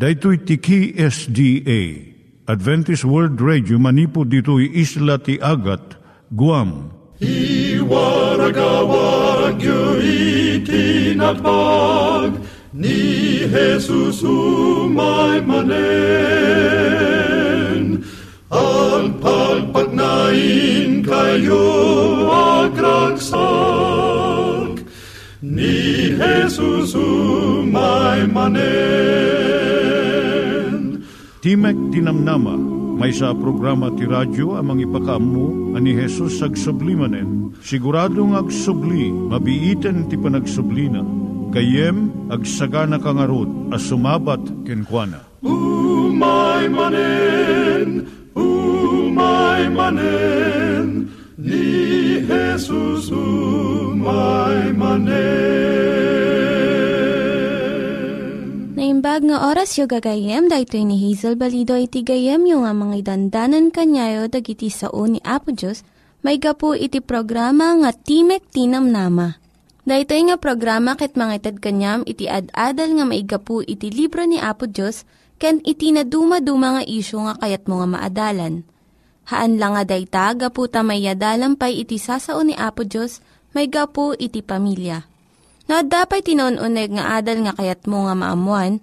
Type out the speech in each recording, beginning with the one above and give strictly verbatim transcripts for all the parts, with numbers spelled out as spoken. Daitui tiki S D A, Adventist World Radio, manipod ditoy isla ti Agat, Guam. I waragawag yu itinatpag, ni Jesus umay manen. Ang pagpagnain kayo agkansak, ni Jesus umay manen. Timek Tinamnama, may sa programa ti radyo amang ipakaammo ani Jesus agsublimanen. Siguradong agsubli, mabiiten ti panagsublina. Kayem agsagana kangarot as sumabat kenkwana. Umay manen, umay manen, ni Jesus umay manen. Naimbag nga oras yu gagayem, dahito ni Hazel Balido iti gayem yu nga mga dandanan kanyayo dagiti sao ni Apo Diyos, may gapu iti programa nga Timek Tinamnama. Daytoy nga programa ket mangited kanyam iti ad-adal nga maigapu iti libro ni Apo Dios ken iti naduma-duma nga isyu nga kayatmo nga maadalan. Haan lang nga dayta gapu ta mayadalampay iti sasao ni Apo Dios maygapu iti pamilya. Nadapay tinon-uneg nga adal nga kayatmo nga maamuan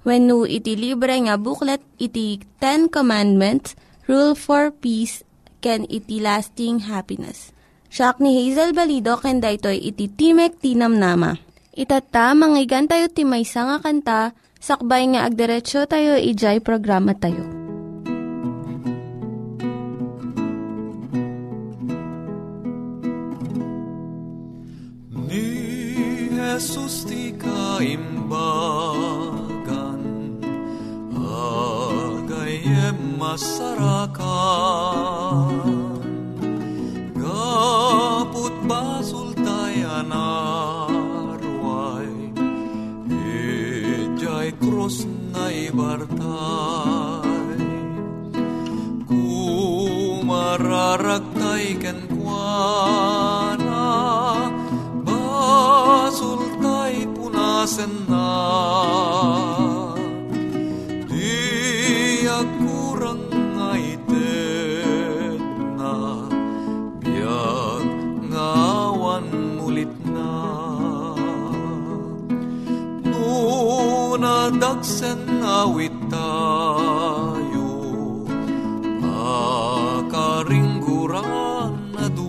Wenno iti libre nga booklet, iti Ten Commandments, Rule for Peace, ken iti Lasting Happiness. Siak ni Hazel Balido, ken daytoy iti Timek Tinamnama. Itata, manggigan tayo timaysa nga kanta, sakbay nga agderetsyo tayo, ijay programa tayo. Ni Jesus ti kaimbagan, agayem masarakan, gaput basul tayanan. Krus ngay bartay, kumararagtay kenkwana, basultay punasen na, di akurang ngay ted na, biag ngawan mulit na. Nadagsen awit tayo, makaringguran na do,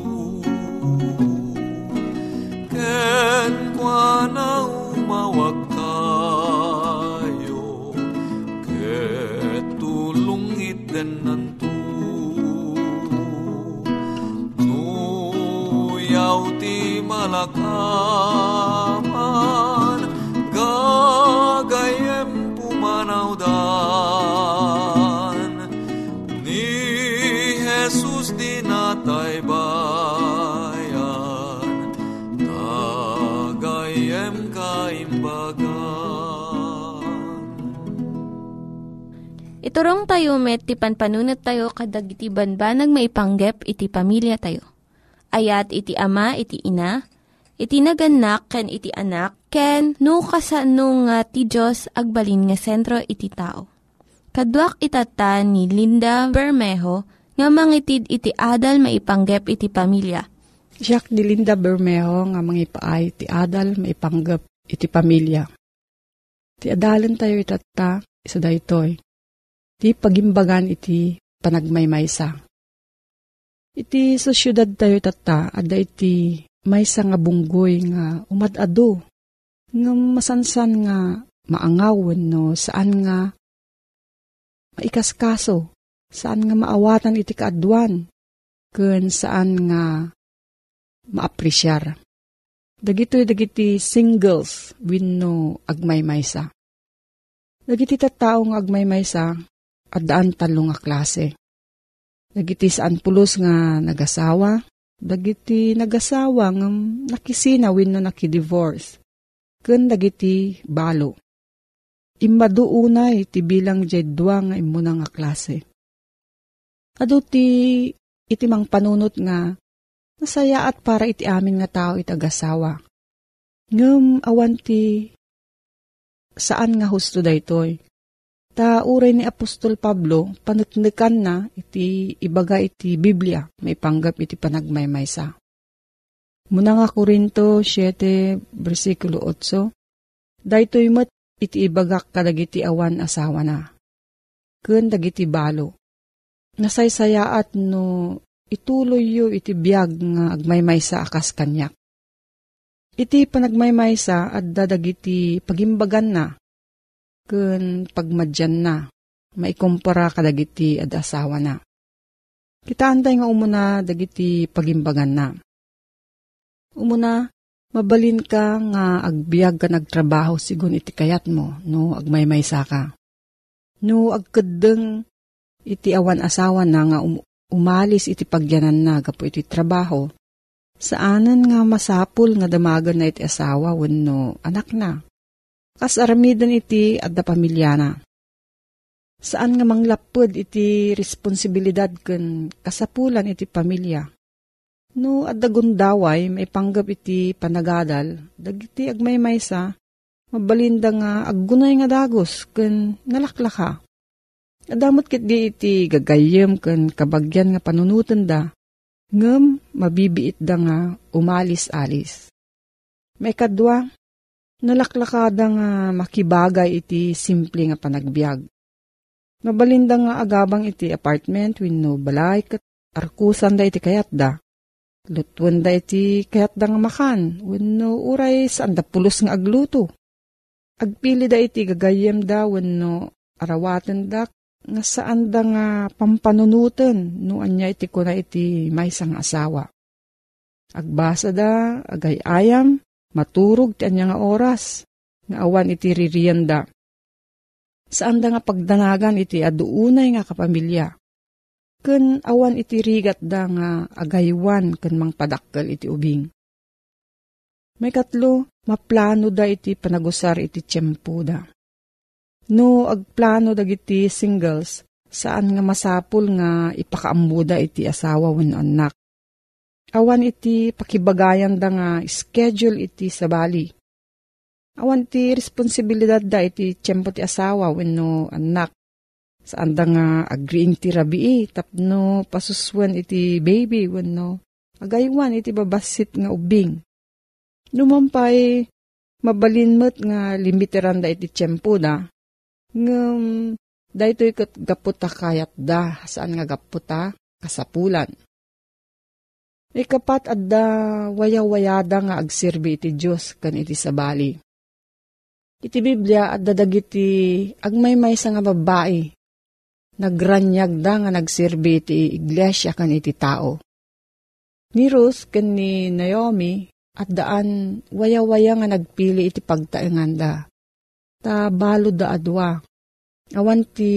kenkwa na umawag tayo, ketulong iten nanto, nuyaw ti malakaman. Iturong tayo met, ti panpanunat tayo kadag iti banbanag maipanggep iti pamilya tayo. Ayat iti ama, iti ina, iti naganak, ken iti anak, ken no kasano nga ti Diyos agbalin nga sentro iti tao. Kaduak itata ni Linda Bermejo nga mangitid iti adal maipanggep iti pamilya. Siak ni Linda Bermejo nga mangipaay iti adal maipanggep iti pamilya. Ti adalan tayo itata isa daytoy. Iti pagimbagan iti panagmaymaysa. Iti sa syudad tayo tata, ada iti maysa nga bunggoy nga umadado, nga masansan nga maangawen no, saan nga maikaskaso, saan nga maawatan iti kaadwan, ken saan nga maapresyar. Dagitoy dagiti singles wenno agmaymaysa. Dagiti tattao nga agmaymaysa, adaan talo nga klase. Dagiti saan pulos nga nagasawa, dagiti nagasawa nga nakisina wenno nakidivorce, ken dagiti balo. Immaduunay ti bilang jedwa nga imuna nga klase. Adu ti iti mangpanunot nga nasaya at para iti amin nga tao itagasawa. Ngem awan ti saan nga husto daytoy? Ta uray ni Apostol Pablo panutnekan na iti ibaga iti Biblia may panggap iti panagmaymaysa. Muna nga Korinto seven bersikulo eight. Daytoy met iti ibagak kadagiti awan asawa na. Ken dagiti balo. Nasaysayaat no ituloy yu iti biyag nga agmaymaysa akas kanyak. Iti panagmaymaysa adda dagiti pagimbagan na, ken pagmadyan na, maikumpara kadagiti adda asawa na. Kitaantay nga umuna dagiti pagimbagan na. Umuna, mabalin ka nga agbiag ka nagtrabaho sigun iti kayat mo, no agmaymaysa ka. No agkaddeng iti awan asawa na nga um- umalis iti pagyanan na gapo iti trabaho, saanan nga masapul nga damagan na iti asawa wenno anak na. Kasaramidan iti adda pamilya na. Saan nga manglapod iti responsibilidad ken kasapulan iti pamilya. No adda gundaway maipanggap iti panagadal, dagiti agmaymaysa, mabalinda nga aggunay nga dagos ken nalaklaka. Adamot kit di iti gagayem ken kabagyan nga panunutan da, ngem mabibiit da nga umalis-alis. May kadwa, nalaklakada nga makibagay iti simple nga panagbiag. Mabalinda nga agabang iti apartment wenno balay ket arkusan da iti kayat da. Lutwen da iti kayat da nga makan wenno uray sanda pulos nga agluto. Agpili da iti gagayem da wenno arawaten da nga saan da nga pampanunutan no anya iti kuna iti maysa nga asawa. Agbasa da, agayayam, maturog ti anya nga oras, nga awan iti ririyan da. Saan da nga pagdanagan iti aduunay nga kapamilya. Ken awan iti rigat da nga agaywan ken mangpadakkel iti ubing. May katlo, maplano da iti panagusar iti tiyempo da. No agplano dagiti singles, saan nga masapul nga ipakaambuda iti asawa wenno anak. Awan iti pakibagayan da nga schedule iti sabali. Awan iti responsibilidad da iti tiyempo ti asawa wenno anak. Saan da nga agreeing ti rabii tapno pasuswen iti baby wenno agaywan iti babasit nga ubing. Numampay mabalinmet nga limiteran da iti tiyempo da. Ngem daytoy ket gaputa kayat da, saan nga gaputa kasapulan. Ikapat adda waya-wayada nga agserbi iti Dios ken iti sabali. Iti Biblia adda dagiti agmaymaysa nga babae nagranyag da nga nagserbi iti iglesia ken iti tao. Ni Ruth ken ni Naomi addaan waya-waya nga nagpili iti pagtaengan da. Ta balo da adwa. Awan ti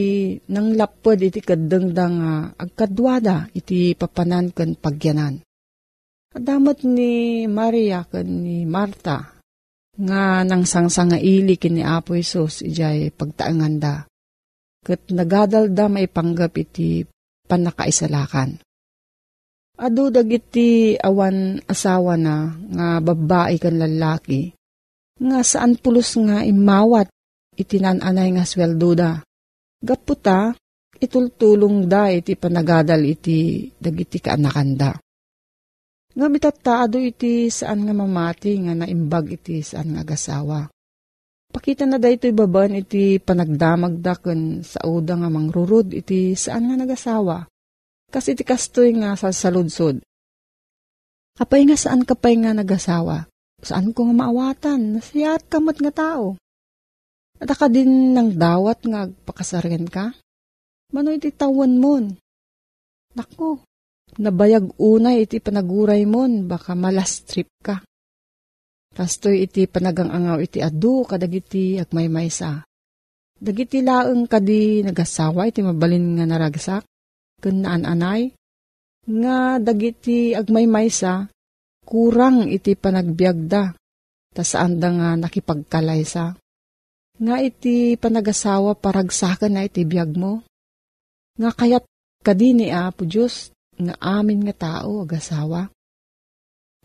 nang lapod iti kaddengda nga agkadwada iti papanan ken pagyanan. Adamot ni Maria ken ni Marta nga nang sangsangaili ken ni Apo Hesus ijay pagtaenganda. Ket nagadalda maipanggap iti panakaisalakan. Adu dagiti awan asawa na nga babae ken lalaki nga saan pulos nga imawat itinan-anay nga sweldo da. Gaputa, itultulong da iti panagadal iti dagiti kaanakan da. Nga mitataado iti saan nga mamati nga naimbag iti saan nga agasawa. Pakita na da ito ibaban iti panagdamag da ken sauda nga mangrurud iti saan nga nagasawa. Kasi iti kastoy nga sasaludsod. Apay nga saan kapay nga nagasawa? Saan ko nga maawatan? Nasiyat kamot nga tao. At ka din ng dawat nga pakasargan ka? Mano iti tawan mon? Naku, nabayag unay iti panaguray mon, baka malastrip ka. Kastoy iti panagangangaw iti adu, kadag iti agmaymaysa. Dagiti laeng kadi nagasawa iti mabalin nga naragsak ken naan-anay nga dagiti agmaymaysa kurang iti panagbiagda ta saanda nga nakipagkalaysa nga iti panagasawa paragsaken na iti biag mo nga kayat kadi ni Apo Dios nga amin nga tao agasawa.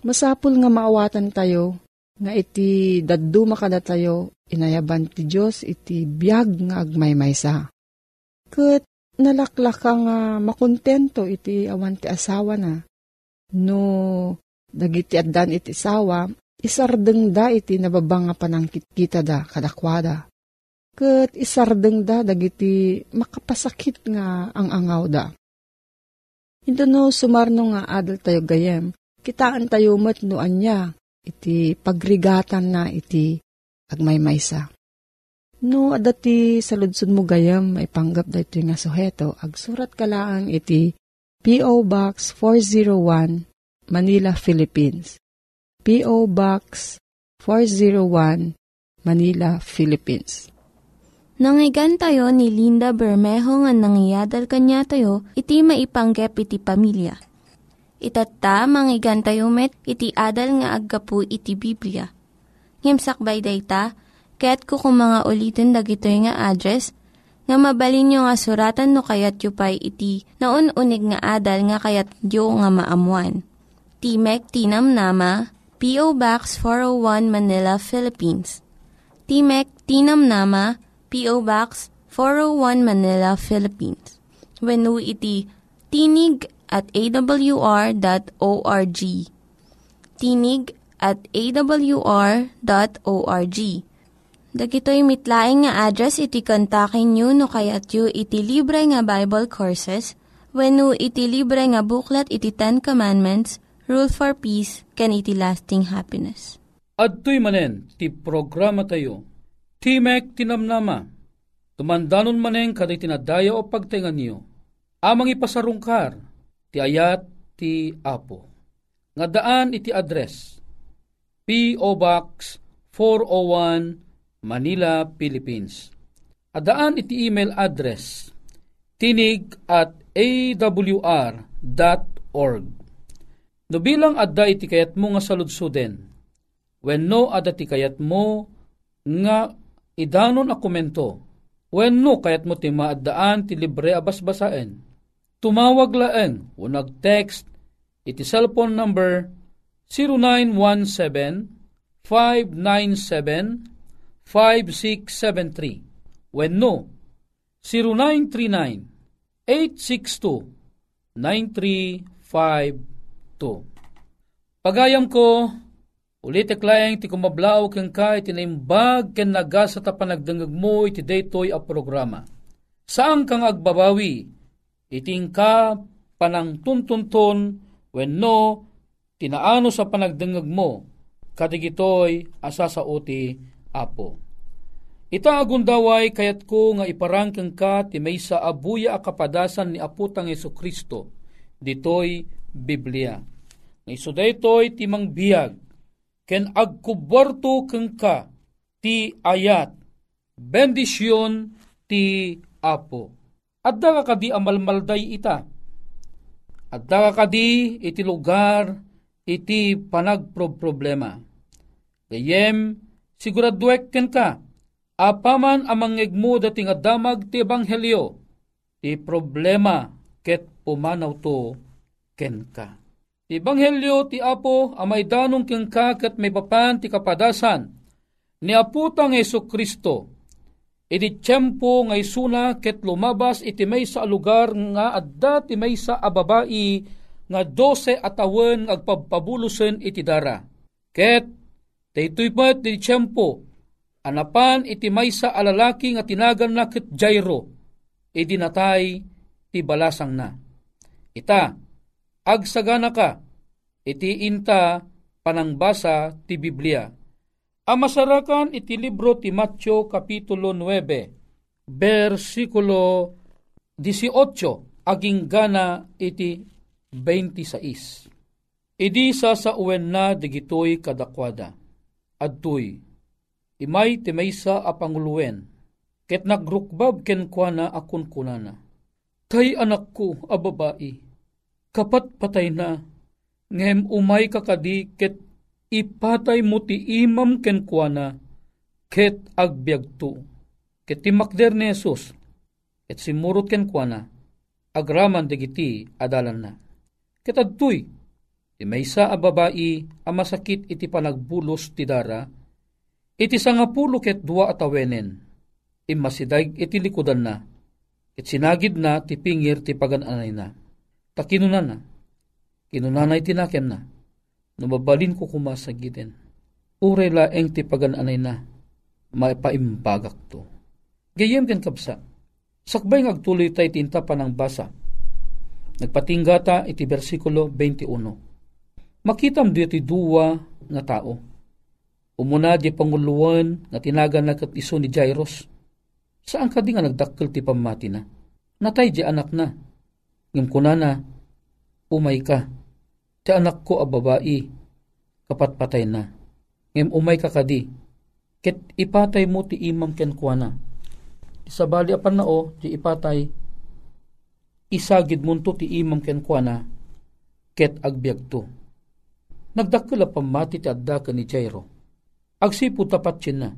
Masapul nga maawatan tayo nga iti daddu makada tayo inayaban ti Diyos iti biyag nga agmaymaysa. Ket nalaklaka nga makontento iti awan ti asawa na. No dagiti addan iti asawa, isardeng da iti nababanga panangkitkita da kadakwada. Ket isardeng da dagiti makapasakit nga ang angaw da. Ito no sumarno nga adal tayo gayem, kitaan tayo matno anya iti pagrigatan na iti agmaymaysa. No, adati saludsud mo gayam, may panggap da ito yung suheto, agsurat ka lang iti P O. Box four oh one, Manila, Philippines. P O. Box four oh one, Manila, Philippines. Nangyigan tayo ni Linda Bermejo nga nangyadal kanya tayo, iti maipanggap iti pamilya. Itatta, mangyigan tayo met, iti adal nga aggapu iti Biblia. Ngimsakbay day ta, kaya't kukumanga ulitin dagito nga address nga mabalin nyo nga suratan no kayat yu pa'y iti na un-unig nga adal nga kayat yu nga maamuan. Timek Tinamnama, P O. Box four oh one Manila, Philippines. Timek Tinamnama, P O. Box four oh one Manila, Philippines. Wenu iti tinig at a w r dot org. Tinig at a w r dot org. Dagitoy mitlaing nga address iti kontakin nyo no kayat yu iti libre nga Bible Courses wenno iti libre nga buklat iti Ten Commandments, Rule for Peace, ken iti Lasting Happiness. Adtoy manen ti programa tayo, Timek Tinamnama. Tumandanon manen kada itinadaya o pagtingan nyo. Amang ipasarungkar, ti ayat ti Apo. Nga daan iti address, P O. Box four oh one, Manila, Philippines. Adaan iti email address, tinig at a w r dot org. No bilang adda iti kayat mo nga saludsuden, wenno adda iti kayat mo nga idanon a komento, wenno kayat mo ti maaddaan ti libre abasbasaen, tumawag laeng o nag-text iti cellphone number zero nine one seven, five nine seven, five six seven three. Wenno, zero nine three nine, eight six two, nine three five two. Pagayam ko, ulit eklayang ti kumablao ken ka itinaimbag ken nagasat a panagdengeg mo iti daytoy a programa. Saan kang agbabawi? Itingka panang tuntunton wenno tinaano sa panagdengeg mo, kadigitoy asasauti Apo. Ita agundaway kayat ko nga iparangkeng ka ti maysa abuya a kapadasan ni Apo tang Jesucristo, ditoy Biblia. Nga isu daytoy ti mangbiag ken agkuborto kengka ti ayat, bendisyon ti Apo. Adda ka kadi amalmalday ita. Adda ka kadi iti lugar iti panagproblema. Gayem, siguraduekken ka, apaman amang ngegmo dati nga damag ti Ebanghelyo, ti problema ket pumanaw to ken ka. Ti Ebanghelyo ti Apo amay danong ken ka ket may papan ti kapadasan ni Apo tang Jesucristo. Iti tiyempo nga isuna ket lumabas iti maysa lugar nga adda ti maysa a babae nga dose atawen agpapabulusen iti dara. Ket, daytoy met iti tiyempo, anapan iti maysa a lalaki nga tinaganna ket Jairo, iti natay ti balasang na. Ita, agsagana ka, iti inta panangbasa ti Biblia. Amasarakan iti libro ti Mateo Kapitulo nine, versikulo eighteen, aging gana iti twenty-six. Idi sasauwen na digitoy kadakwada. Adtoy, imay timaysa a panguluwen, ket nagrukbab kenkwana akun kunana. Kay anak ko a babae, kapat patay na, ngem umay kakadi ket ipatay mo ti imam kenkwana, ket agbyagto. Ket timakder ni Jesus, ket simurot kenkwana, agraman digiti adalan na. Ket adtoy, ti maysa a babae a masakit iti panagbulos ti dara, iti sangapulo ket dua atawenen, imasidag iti likudan na, ket sinagid na ti pingir ti pagananay na. Ta kinunana, kinunana iti nakem na, numabalin ko kumasagiten. Uray laeng ti pagananay na, maipaimbagak to. Gayem ken kapsa, sakbay ngagtuloy tayo tinta panang basa. Nagpatinggata iti bersikulo twenty-one. Makitam diti duwa nga tao. Umuna di panguluan nga tinagan na katiso ni Jairus. Saan ka di nga nagdakkel ti pamati na? Natay di anak na. Ngem kunana, umay ka. Ti anak ko a babae, kapat patay na. Ngem umay ka kadi, ket ipatay mo ti imam kenkwana. Isabali apan na o, ti ipatay, isagid munto ti imam kenkwana, ket agbyagto. Nagdakkel a pamati ti adda ken ni Jairo. Agsipo tapat na.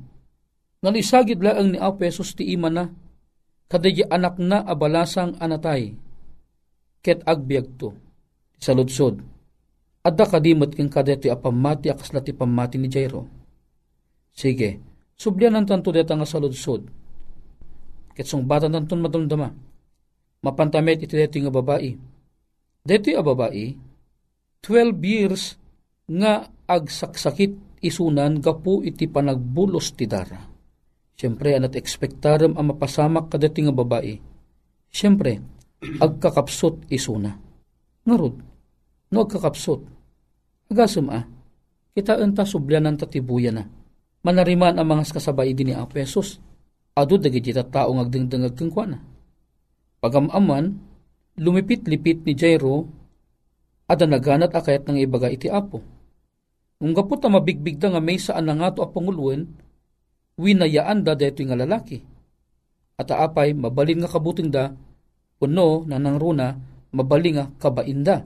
Ngan isagid laeng ni Apo Jesus ti ima na, kadagiti anak na abalasang anatay, ket agbyagto. Sa ludsod, adda kadimat ken kadagiti a pamati akasla ti pamati ni Jairo. Sige, sublian ang tanto deta nga saludsod. Ketsong batan tanton madamdama. Mapantamet iti deti nga babae. Deti a babae, twelve years nga agsaksakit isunan gapu iti panagbulos ti dara. Siyempre, anat expectaram ang mapasamak ka deti nga babae. Siyempre, agkakapsot isuna. Ngarod, no agkakapsot. Agasum ah, kita enta sublian ang tatibuyan na. Manariman ang mga kasabay din ni Apo Jesus. Adu dagiti taong agdengdengag kenkwana. Pagamaman, lumipit-lipit ni Jairo, ada naganat akayat ng ibaga iti Apo. Unggapot ang mabigbigda nga may saan na nga ito apanguluin, winayaan da dito nga lalaki. At aapay, mabalin nga kabuting da, puno na nangruna, mabalin nga kabainda.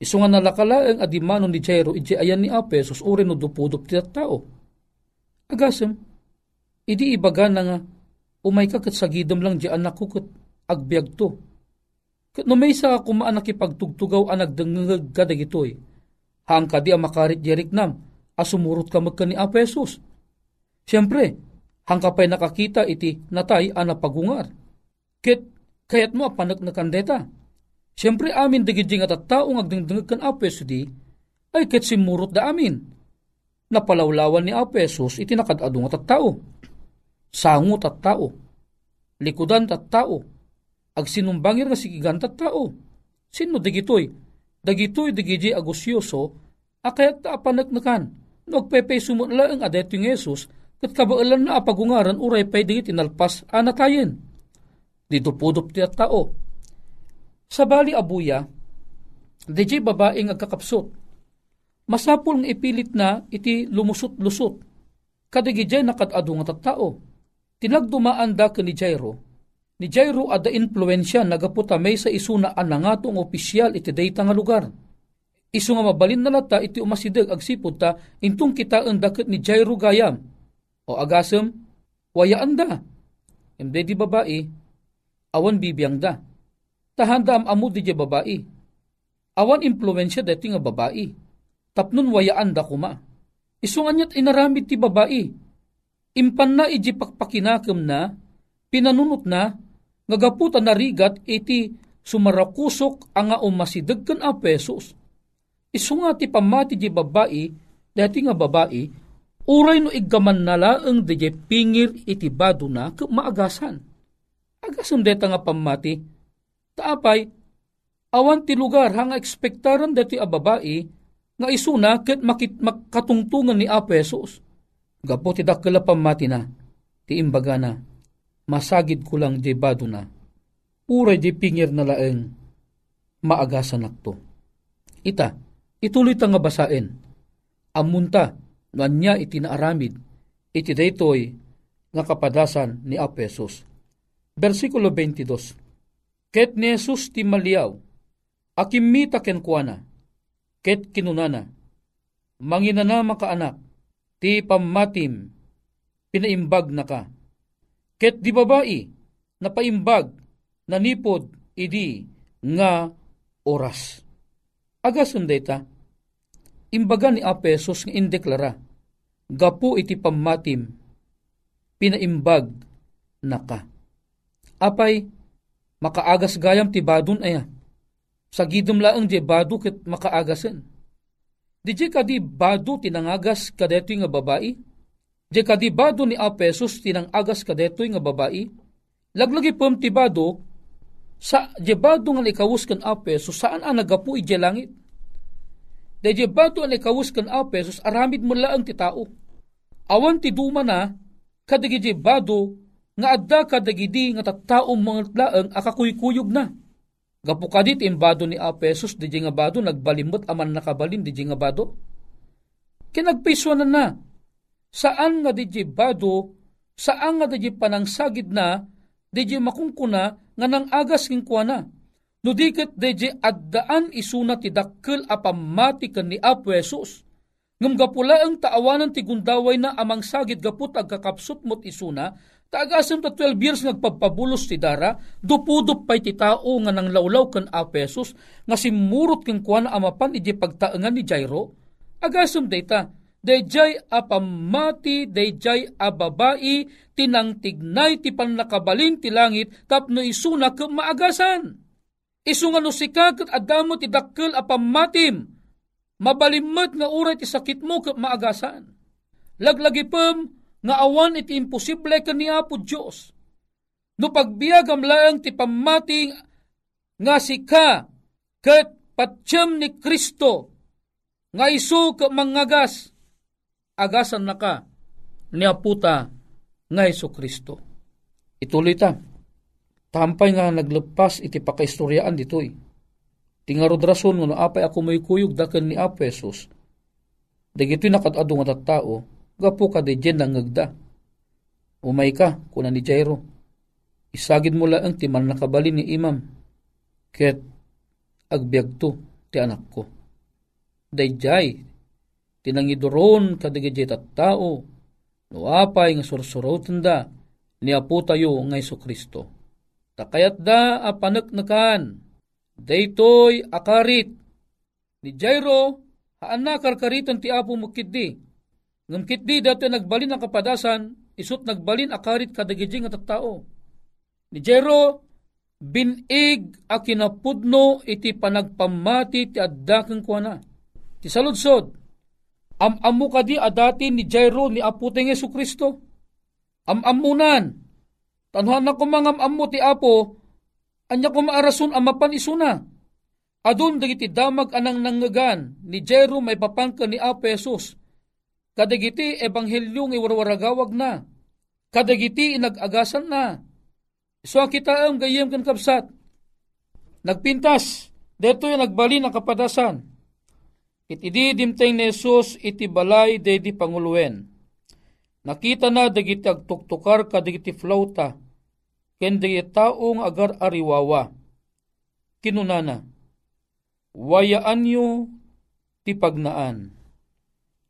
Isungan na lakalaeng adimanon ni Jairo, iti ayan ni Apo Jesus, uri no dupudup ti tao. Agasem, idi ibaga na nga, umay ka kat sagidam lang di anak ko kat agbyag to. Kat no may sa kumaan nakipagtugtugaw anag dengag kadag ito'y, haang ka di ang makarit jerik nam, asumurot ka magka ni Apo Jesus. Siyempre, haang ka pa'y nakakita iti natay anapagungar. Ket, kayat mo apanag na kandeta. Siyempre, amin digidjing at at taong agdengdengag kan Apo Jesus di, ay ket simurot da amin. Napalawlawan ni Apo Jesus iti nakadadong at tao, sangot at tao, likudan at tao, agsinumbangir nga sigigan at tao. Sino digitoy? Dagitoy digiji agusyoso, akayat ta apanagnakan, nagpepe sumunla ang adeto ng Jesus, kat kabaalan na apagungaran uray pa'y digit inalpas anatayin. Didupudop ti at tao. Sabali abuya, digiji babaeng agkakapsot, masapul ng ipilit na iti lumusot-lusot. Kadigijay nakadadungat at tao. Tinagdumaan da ka ni Jairo. Ni Jairo ada influensya nagaputamay sa isu na anangatong opisyal iti dayta nga lugar. Isu nga mabalin na lata iti umasidag agsipod ta intong kitaan da ni Jairo gayam. O agasem, wayaan da. Imde di babae, awan bibiyang da. Tahanda am amu di babae. Awan influensya dati nga babae. Tapnon wayaan da kuma. Isungan niya't inaramid ti babae. Impan na iji pakpakinakam na, pinanunot na, ngagaputan na rigat iti sumarakusok ang umasideg kan Apo Jesus. Isunga ti pamati di babae, dati nga babae, uray no iggaman na laeng di pingir iti bado na maagasan. Agasan deta nga pamati, taapay, awan ti lugar hanga ekspektaran dati a babae, nga isuna ket makit makatungtungan ni Apo Jesus. Gapo ti dakkel pamati na, ti imbaga na, masagid ko lang di bado na, uray di pingir na laeng, maagasan nakto. Ita, ituloy ta nga basaen, amunta, nanya iti naaramid, iti daytoy, nga kapadasan ni Apo Jesus. Bersikulo twenty-two. Ket ni Jesus ti maliaw, akimita kenkuana, ket kinunana, manginana makaanak, ti pamatim, pinaimbag na ka. Ket di babae, napaimbag, nanipod, idi, nga, oras. Agasun data, imbagan ni Apo Jesus nga indeklara, gapu iti pamatim, pinaimbag na ka. Apay, makaagas gayam ti badun aya. Sagidom laang di badu ket makaagasen. Di je kadi badu tinangagas kadetoy nga babae. Di kadi badu ni Apo Jesus tinangagas kadetoy nga babae. Laglagi pom ti badu sa je badu nga likawus ken Apo Jesus saan a nagapu ije langit. Di je badu nga likawus ken Apo Jesus aramid mo laang ti tao. Awan ti duma na kadagi je badu nga adda kadagidi nga tattaom mga laang akakuykuyog na. Gapu kadit imbado ni Apo Jesus di nga bado nagbalimot aman nakabalim di nga bado. Kinagpisuanan na saan nga di bado saan nga di panangsagid na di makungkuna nga nang agas kingkuana. No diket di addaan isuna ti dakkel a pamatiken ni Apo Jesus. Ngem gapula ang taawanan ti gundaway na amang sagid gaput agkakapsut mo't isuna. Tagasem ta twelve years nagpagpabulos ti dara, dupudup pay ti tao nga nanglawlaw ken Apo Jesus, nga simurot ken kuan amapan iti pagtaengan ni Jairo. Agasem data, dayjay a pamati, dayjay a babae, tinangtignay ti pannakabalin ti langit, tapno isuna ken maagasan. Isu nga no sika ket addamo ti dakkel a pammatim, mabalimmet nga uray ti sakit mo ket maagasan. Laglagi pem nga awan iti imposible ken ni Apo Dios. No pagbiag amlaeng ti pammating nga sika ket patyem ni Kristo nga isu ket mangagas, agasan na ka ni aputa nga Hesu Kristo. Ituloy ta, tampay nga naglepas iti pakaistoryaan ditoy. Tingarod rason nga naapay ako may kuyog daken ni Apo Jesus. Dagitoy nakadado nga tattao, gapu ka de jen ng ngagda. Umay ka, kuna ni Jairo. Isagid mo laang ti man nakabali ni imam. Ket, agbiag to, ti anak ko. Dayjay, tinangidoron kadigijay tattao. Nuapay nga sursurotan da, niapo tayo nga Hesu Kristo. Takayat da apanaknakan, daytoy akarit. Ni Jairo, haana karkaritan ti Apo mukiddi. Ngumkit di dati nagbalin ang kapadasan, isut nagbalin akarit kadagijing at tao. Ni Jairo, binig a kinapudno iti panagpamati ti addakeng kuana. Ti saludsod, am-amu kadi adati ni Jairo ni aputeng Hesu Kristo. Am-amunan, tanuhan na kumang am-amu ti Apo, anya kumaarasun amapan isuna. Adun dagiti damag anang nangagan, ni Jairo may papangka ni Apo Jesus. Kadagiti ebanghelyo nga warwaragawag na. Kadagiti inagagasan na. So kita ang gayem kan kapsat. Nagpintas. Deto yung nagbali ng kapadasan. Itidi dimteng ni Jesus iti balay dedi panguluen. Nakita na dagiti agtuktukar kadagiti flauta. Kendi taong agar ariwawa. Kinunana. Wayaan nyo tipagnaan.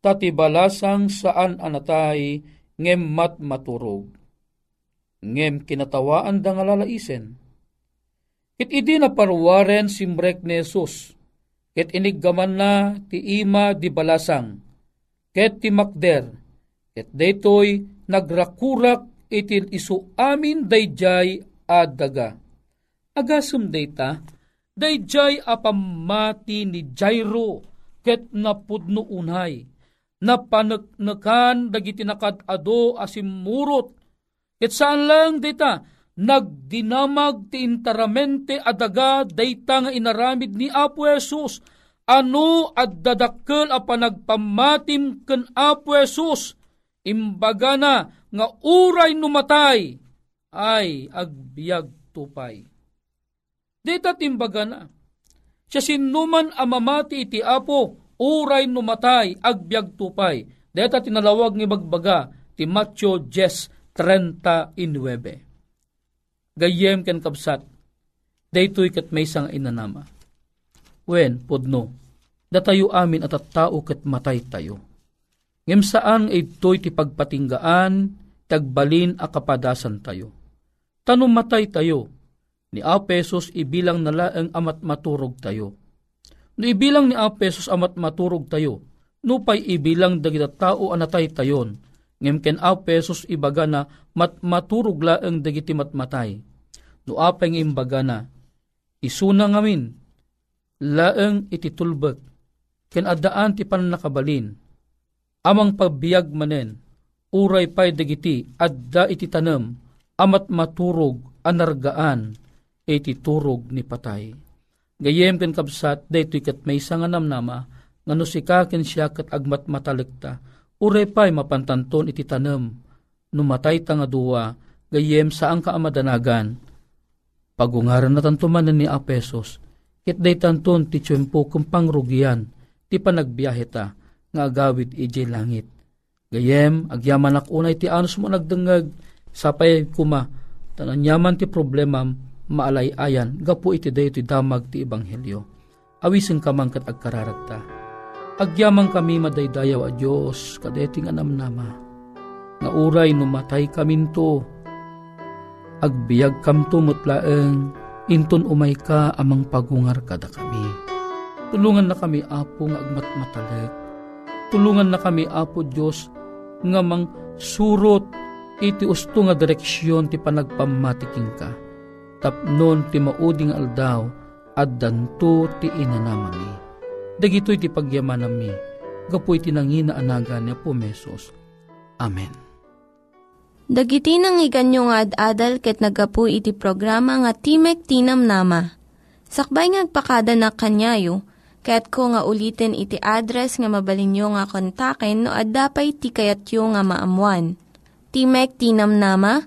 Tatibalasang saan anatay ngem mat maturog. Ngem kinatawaan da nga lalaisen. Ket idi na parwaren simbrek ni Jesus. Ket iniggaman na ti ima di balasang. Ket ti makder. Ket daytoy nagrakurak itin isu amin dayjay addaga. Agasum dayta, dayjay apamati ni Jairo. Ket napudno unay. Napaneknekan dagiti nakadado asimurot. Ket saan lang dita nagdinamag ti interamente adaga dayta nga inaramid ni Apo Jesus. Ano addadakkel a panagpamatim ken Apo Jesus. Imbaga na nga uray numatay ay agbiag tupay. Dita timbaga na siya sinuman amamati iti Apo uray numatay, agbyag tupay. Deta tinalawag ni bagbaga ti Mateo ten thirty-nine. Gayem ken kapsat, daytoy ket maysang inanama. Wen, podno, datayo amin at at tao ket matay tayo. Ngem saan ito'y ti pagpatinggaan, tagbalin a kapadasan tayo. Tanong matay tayo, ni A pesos ibilang nala ang amat maturog tayo. No ibilang ni A pesos amat maturog tayo, nupay ibilang dagita tao anatay tayon, ngem ken A pesos ibaga na matmaturog laeng dagiti matmatay. No apeng imbaga na, isuna ngamin, laeng ititulbek, ken addaan ti pannakabalin, amang pabiyag manen, uray pay dagiti adda iti tanem, amat maturog anargaan, iti turog ni patay. Gayem ken kabsat, daytoy ket maysa nga namnama, ngano sika ken siya ket agmat matalekta, uray pay mapantanton iti tanem, numatay ta nga duwa, gayem saang kaamadanagan, pagungaran na tantumanan ni A pesos, ket daytanton ti tiempo ken pangrugian, ti panagbiyahe ta, nga agawid ijay langit. Gayem, agyaman akunay ti anos mo nagdengeg, sapay kuma, tananyaman ti problemam, maalayayan, gapu iti dayo ti damag ti Ebanghelyo. Awisin kamang kat agkararagta. Agyamang kami madaydayaw a Diyos, kadeting anamnama. Nga uray numatay kamin to. Agbiyag kam to mutlaeng, inton umay ka amang pagungar kada kami. Tulungan na kami, Apo, nga agmatmatalik. Tulungan na kami, Apo Diyos, nga mang surot iti usto nga direksyon ti panagpamatiking ka. Tapnon ti mauding aldaw at danto ti inanamami. Dagito'y ti pagyamanami, gapoy ti nanginaanaga ni Apo Mesos. Amen. Dagiti nangyiganyo nga ad-adal ket nagapoy iti programa nga Timek Tinamnama. Sakbay ngagpakada na kanyayo, kaya't ko nga ulitin iti address nga mabalinyo nga kontaken no ad-dapay ti kayatyo nga maamuan. Timek Tinamnama,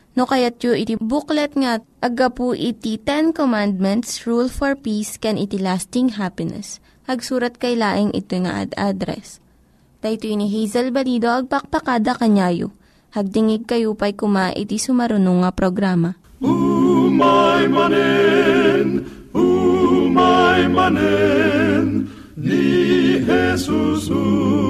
no kayat yu iti booklet nga agapu iti Ten Commandments, Rule for Peace, can iti Lasting Happiness. Hagsurat kay laing ito nga ad-address. Dahito yu ni Hazel Balido, agpakpakada kanyayo. Hagdingig kayo pa'y kuma iti sumarunong nga programa. Umay manen, umay manen, ni Jesus, umay manen.